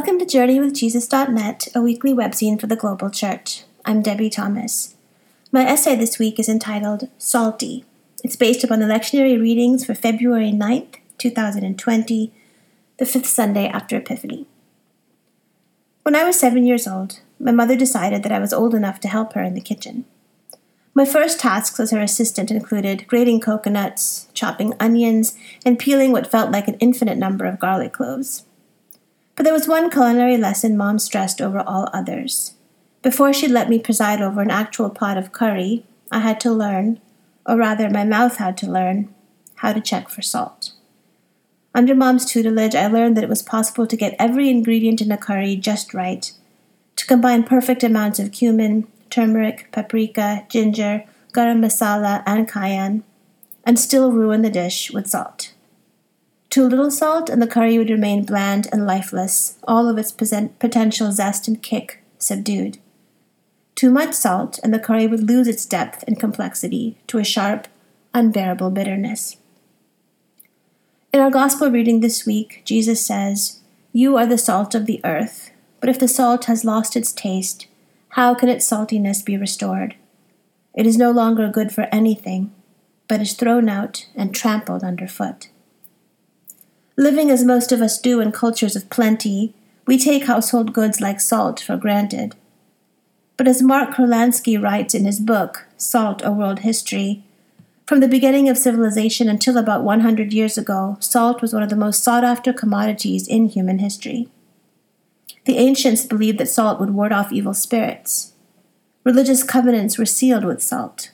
Welcome to JourneyWithJesus.net, a weekly webzine for the global church. I'm Debbie Thomas. My essay this week is entitled Salty. It's based upon the lectionary readings for February 9th, 2020, the fifth Sunday after Epiphany. When I was 7 years old, my mother decided that I was old enough to help her in the kitchen. My first tasks as her assistant included grating coconuts, chopping onions, and peeling what felt like an infinite number of garlic cloves. But there was one culinary lesson Mom stressed over all others. Before she'd let me preside over an actual pot of curry, I had to learn, or rather my mouth had to learn, how to check for salt. Under Mom's tutelage, I learned that it was possible to get every ingredient in a curry just right, to combine perfect amounts of cumin, turmeric, paprika, ginger, garam masala, and cayenne, and still ruin the dish with salt. Too little salt, and the curry would remain bland and lifeless, all of its potential zest and kick subdued. Too much salt, and the curry would lose its depth and complexity to a sharp, unbearable bitterness. In our Gospel reading this week, Jesus says, "You are the salt of the earth, but if the salt has lost its taste, how can its saltiness be restored? It is no longer good for anything, but is thrown out and trampled underfoot." Living as most of us do in cultures of plenty, we take household goods like salt for granted. But as Mark Kurlansky writes in his book, Salt, A World History, from the beginning of civilization until about 100 years ago, salt was one of the most sought-after commodities in human history. The ancients believed that salt would ward off evil spirits. Religious covenants were sealed with salt.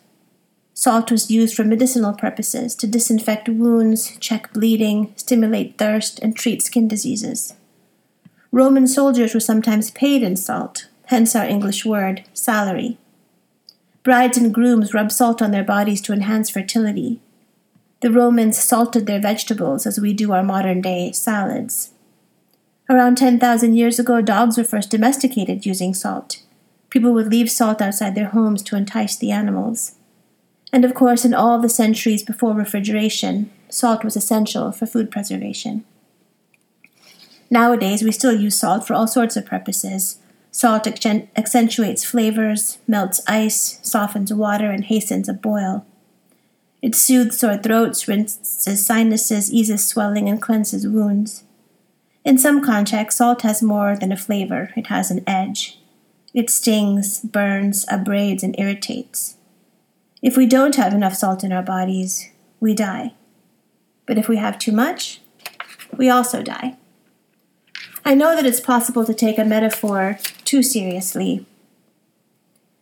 Salt was used for medicinal purposes to disinfect wounds, check bleeding, stimulate thirst, and treat skin diseases. Roman soldiers were sometimes paid in salt, hence our English word, salary. Brides and grooms rubbed salt on their bodies to enhance fertility. The Romans salted their vegetables as we do our modern-day salads. Around 10,000 years ago, dogs were first domesticated using salt. People would leave salt outside their homes to entice the animals. And of course, in all the centuries before refrigeration, salt was essential for food preservation. Nowadays, we still use salt for all sorts of purposes. Salt accentuates flavors, melts ice, softens water, and hastens a boil. It soothes sore throats, rinses sinuses, eases swelling, and cleanses wounds. In some contexts, salt has more than a flavor. It has an edge. It stings, burns, abrades, and irritates. If we don't have enough salt in our bodies, we die. But if we have too much, we also die. I know that it's possible to take a metaphor too seriously.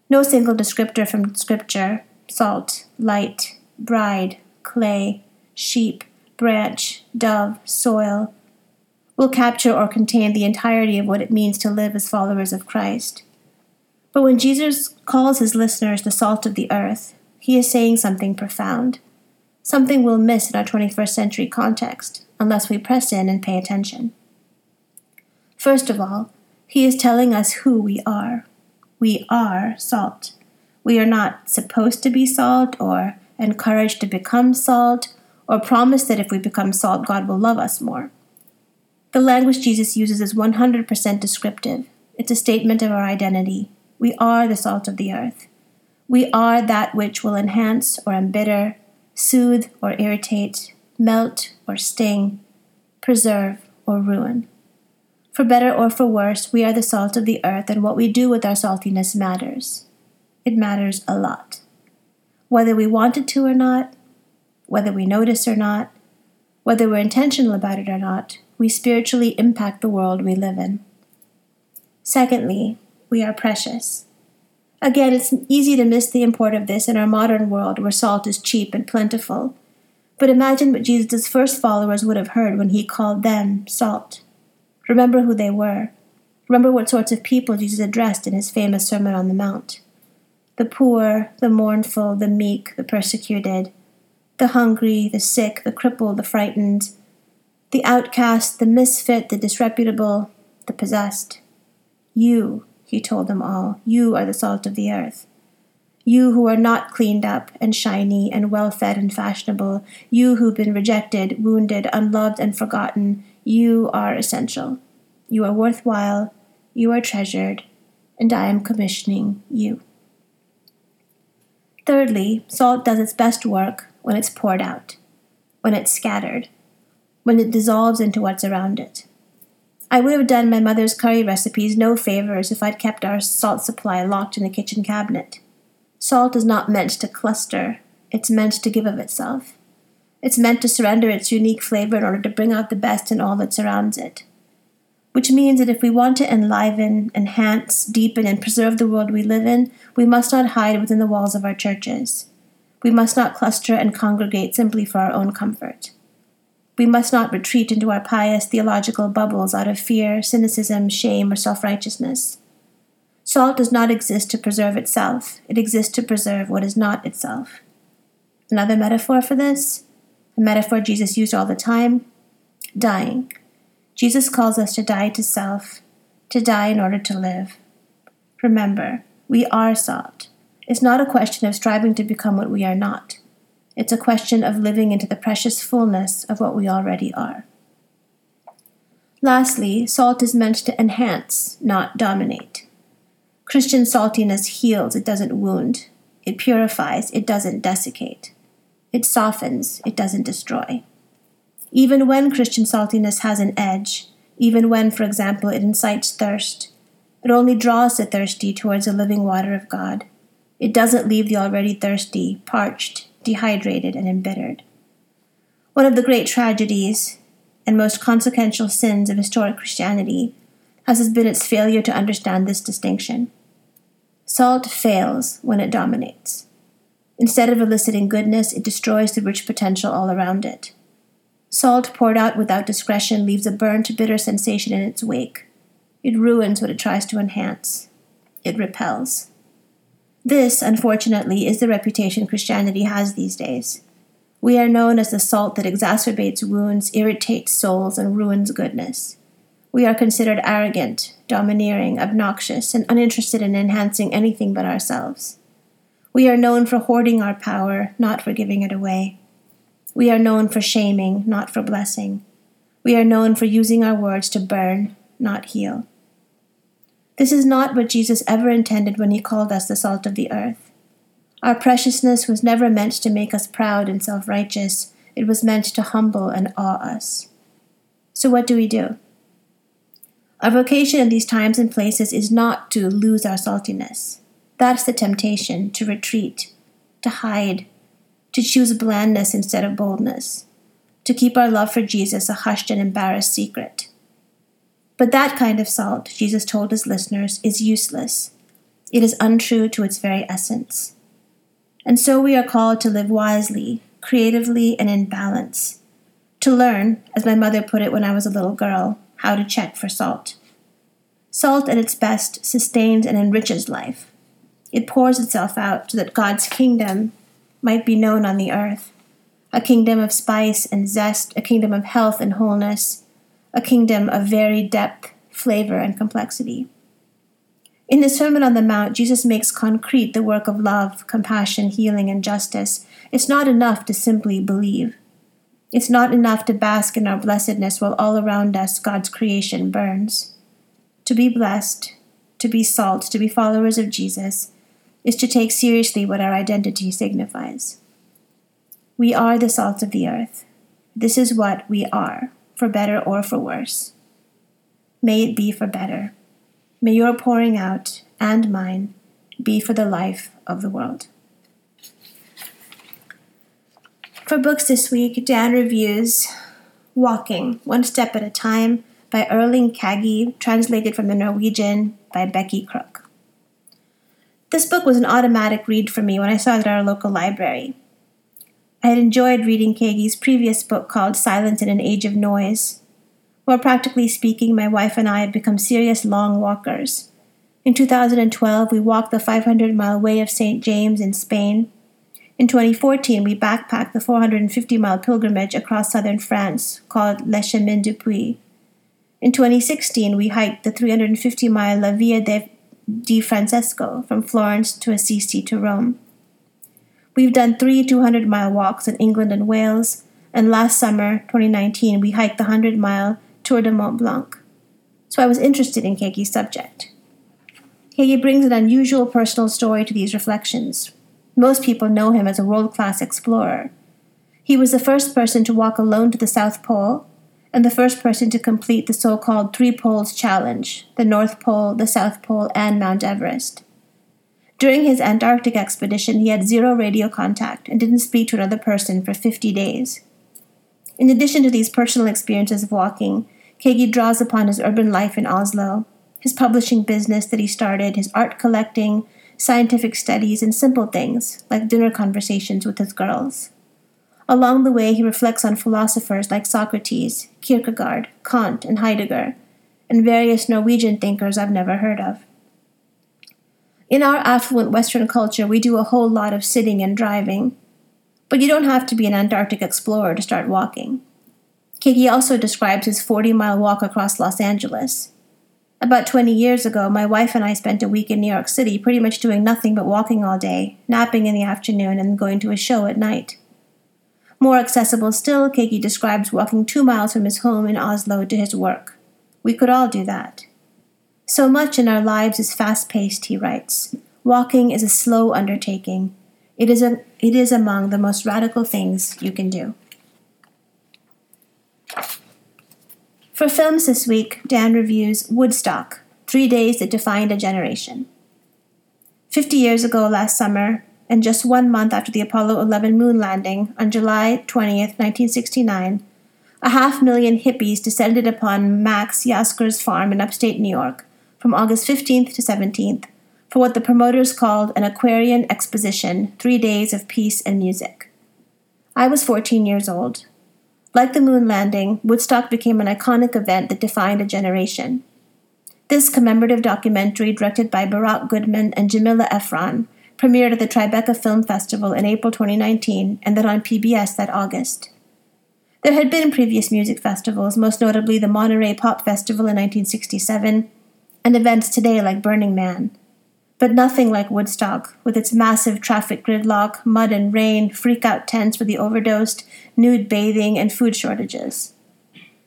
No single descriptor from Scripture, salt, light, bride, clay, sheep, branch, dove, soil, will capture or contain the entirety of what it means to live as followers of Christ. But when Jesus calls his listeners the salt of the earth, he is saying something profound, something we'll miss in our 21st century context unless we press in and pay attention. First of all, he is telling us who we are. We are salt. We are not supposed to be salt or encouraged to become salt or promised that if we become salt, God will love us more. The language Jesus uses is 100% descriptive. It's a statement of our identity. We are the salt of the earth. We are that which will enhance or embitter, soothe or irritate, melt or sting, preserve or ruin. For better or for worse, we are the salt of the earth, and what we do with our saltiness matters. It matters a lot. Whether we want it to or not, whether we notice or not, whether we're intentional about it or not, we spiritually impact the world we live in. Secondly, we are precious. Again, it's easy to miss the import of this in our modern world where salt is cheap and plentiful. But imagine what Jesus' first followers would have heard when he called them salt. Remember who they were. Remember what sorts of people Jesus addressed in his famous Sermon on the Mount. The poor, the mournful, the meek, the persecuted, the hungry, the sick, the crippled, the frightened, the outcast, the misfit, the disreputable, the possessed. You, he told them all, you are the salt of the earth. You who are not cleaned up and shiny and well-fed and fashionable, you who've been rejected, wounded, unloved, and forgotten, you are essential. You are worthwhile, you are treasured, and I am commissioning you. Thirdly, salt does its best work when it's poured out, when it's scattered, when it dissolves into what's around it. I would have done my mother's curry recipes no favors if I'd kept our salt supply locked in the kitchen cabinet. Salt is not meant to cluster, it's meant to give of itself. It's meant to surrender its unique flavor in order to bring out the best in all that surrounds it. Which means that if we want to enliven, enhance, deepen, and preserve the world we live in, we must not hide within the walls of our churches. We must not cluster and congregate simply for our own comfort. We must not retreat into our pious theological bubbles out of fear, cynicism, shame, or self-righteousness. Salt does not exist to preserve itself. It exists to preserve what is not itself. Another metaphor for this, a metaphor Jesus used all the time, dying. Jesus calls us to die to self, to die in order to live. Remember, we are salt. It's not a question of striving to become what we are not. It's a question of living into the precious fullness of what we already are. Lastly, salt is meant to enhance, not dominate. Christian saltiness heals, it doesn't wound. It purifies, it doesn't desiccate. It softens, it doesn't destroy. Even when Christian saltiness has an edge, even when, for example, it incites thirst, it only draws the thirsty towards the living water of God. It doesn't leave the already thirsty, parched, dehydrated, and embittered. One of the great tragedies and most consequential sins of historic Christianity has been its failure to understand this distinction. Salt fails when it dominates. Instead of eliciting goodness, it destroys the rich potential all around it. Salt poured out without discretion leaves a burnt, bitter sensation in its wake. It ruins what it tries to enhance. It repels. This, unfortunately, is the reputation Christianity has these days. We are known as the salt that exacerbates wounds, irritates souls, and ruins goodness. We are considered arrogant, domineering, obnoxious, and uninterested in enhancing anything but ourselves. We are known for hoarding our power, not for giving it away. We are known for shaming, not for blessing. We are known for using our words to burn, not heal. This is not what Jesus ever intended when he called us the salt of the earth. Our preciousness was never meant to make us proud and self-righteous. It was meant to humble and awe us. So what do we do? Our vocation in these times and places is not to lose our saltiness. That's the temptation, to retreat, to hide, to choose blandness instead of boldness, to keep our love for Jesus a hushed and embarrassed secret. But that kind of salt, Jesus told his listeners, is useless. It is untrue to its very essence. And so we are called to live wisely, creatively, and in balance, to learn, as my mother put it when I was a little girl, how to check for salt. Salt at its best sustains and enriches life. It pours itself out so that God's kingdom might be known on the earth, a kingdom of spice and zest, a kingdom of health and wholeness, a kingdom of varied depth, flavor, and complexity. In the Sermon on the Mount, Jesus makes concrete the work of love, compassion, healing, and justice. It's not enough to simply believe. It's not enough to bask in our blessedness while all around us God's creation burns. To be blessed, to be salt, to be followers of Jesus, is to take seriously what our identity signifies. We are the salt of the earth. This is what we are, for better or for worse. May it be for better. May your pouring out, and mine, be for the life of the world. For books this week, Dan reviews Walking, One Step at a Time by Erling Kagge, translated from the Norwegian by Becky Crook. This book was an automatic read for me when I saw it at our local library. I had enjoyed reading Kagge's previous book called Silence in an Age of Noise. More practically speaking, my wife and I had become serious long walkers. In 2012, we walked the 500-mile Way of St. James in Spain. In 2014, we backpacked the 450-mile pilgrimage across southern France called Le Chemin du Puy. In 2016, we hiked the 350-mile La Via di Francesco from Florence to Assisi to Rome. We've done 3 200-mile walks in England and Wales, and last summer, 2019, we hiked the 100-mile Tour de Mont Blanc. so I was interested in Kagge's subject. Kagge brings an unusual personal story to these reflections. Most people know him as a world-class explorer. He was the first person to walk alone to the South Pole, and the first person to complete the so-called Three Poles Challenge, the North Pole, the South Pole, and Mount Everest. During his Antarctic expedition, he had zero radio contact and didn't speak to another person for 50 days. In addition to these personal experiences of walking, Kagge draws upon his urban life in Oslo, his publishing business that he started, his art collecting, scientific studies, and simple things like dinner conversations with his girls. Along the way, he reflects on philosophers like Socrates, Kierkegaard, Kant, and Heidegger, and various Norwegian thinkers I've never heard of. In our affluent Western culture, we do a whole lot of sitting and driving, but you don't have to be an Antarctic explorer to start walking. Kagge also describes his 40-mile walk across Los Angeles. About 20 years ago, my wife and I spent a week in New York City pretty much doing nothing but walking all day, napping in the afternoon, and going to a show at night. More accessible still, Kagge describes walking 2 miles from his home in Oslo to his work. We could all do that. So much in our lives is fast-paced, he writes. Walking is a slow undertaking. It is among the most radical things you can do. For films this week, Dan reviews Woodstock, 3 days that defined a generation. 50 years ago last summer, and just 1 month after the Apollo 11 moon landing on July 20th, 1969, 500,000 hippies descended upon Max Yasker's farm in upstate New York from August 15th to 17th for what the promoters called an Aquarian Exposition, 3 days of peace and music. I was 14 years old. Like the moon landing, Woodstock became an iconic event that defined a generation. This commemorative documentary, directed by Barack Goodman and Jamila Efron, premiered at the Tribeca Film Festival in April 2019 and then on PBS that August. There had been previous music festivals, most notably the Monterey Pop Festival in 1967, and events today like Burning Man. But nothing like Woodstock, with its massive traffic gridlock, mud and rain, freak-out tents for the overdosed, nude bathing, and food shortages.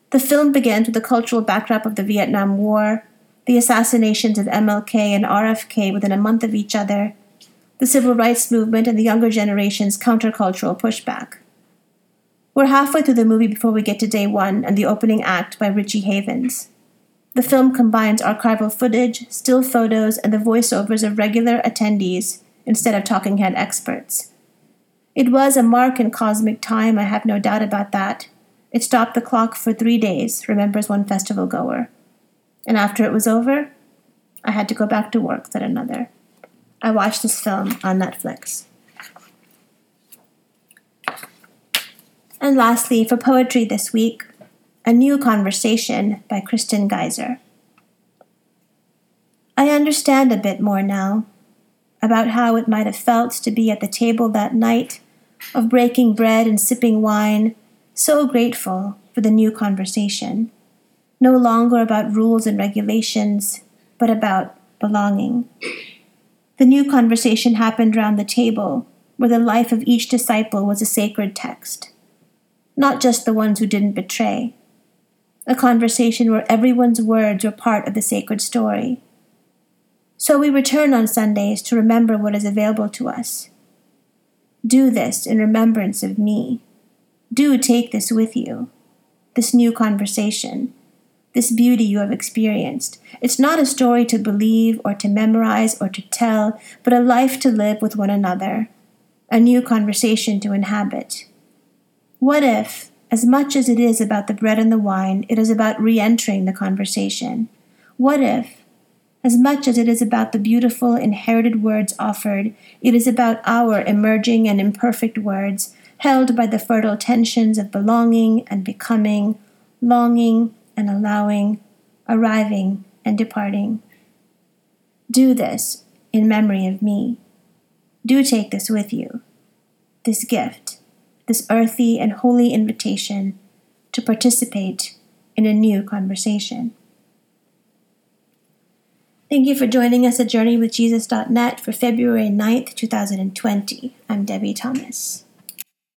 The film begins with the cultural backdrop of the Vietnam War, the assassinations of MLK and RFK within a month of each other, the civil rights movement, and the younger generation's countercultural pushback. We're halfway through the movie before we get to day one and the opening act by Richie Havens. The film combines archival footage, still photos, and the voiceovers of regular attendees instead of talking head experts. It was a mark in cosmic time, I have no doubt about that. It stopped the clock for 3 days, remembers one festival goer. And after it was over, I had to go back to work, said another. I watched this film on Netflix. And lastly, for poetry this week, A New Conversation by Kristen Geiser. I understand a bit more now about how it might have felt to be at the table that night of breaking bread and sipping wine, so grateful for the new conversation, no longer about rules and regulations, but about belonging. The new conversation happened round the table, where the life of each disciple was a sacred text, not just the ones who didn't betray. A conversation where everyone's words were part of the sacred story. So we return on Sundays to remember what is available to us. Do this in remembrance of me. Do take this with you, this new conversation, this beauty you have experienced. It's not a story to believe or to memorize or to tell, but a life to live with one another, a new conversation to inhabit. What if, as much as it is about the bread and the wine, it is about re-entering the conversation? What if, as much as it is about the beautiful inherited words offered, it is about our emerging and imperfect words, held by the fertile tensions of belonging and becoming, longing and allowing, arriving and departing? Do this in memory of me. Do take this with you, this gift, this earthy and holy invitation to participate in a new conversation. Thank you for joining us at JourneyWithJesus.net for February 9th, 2020. I'm Debbie Thomas.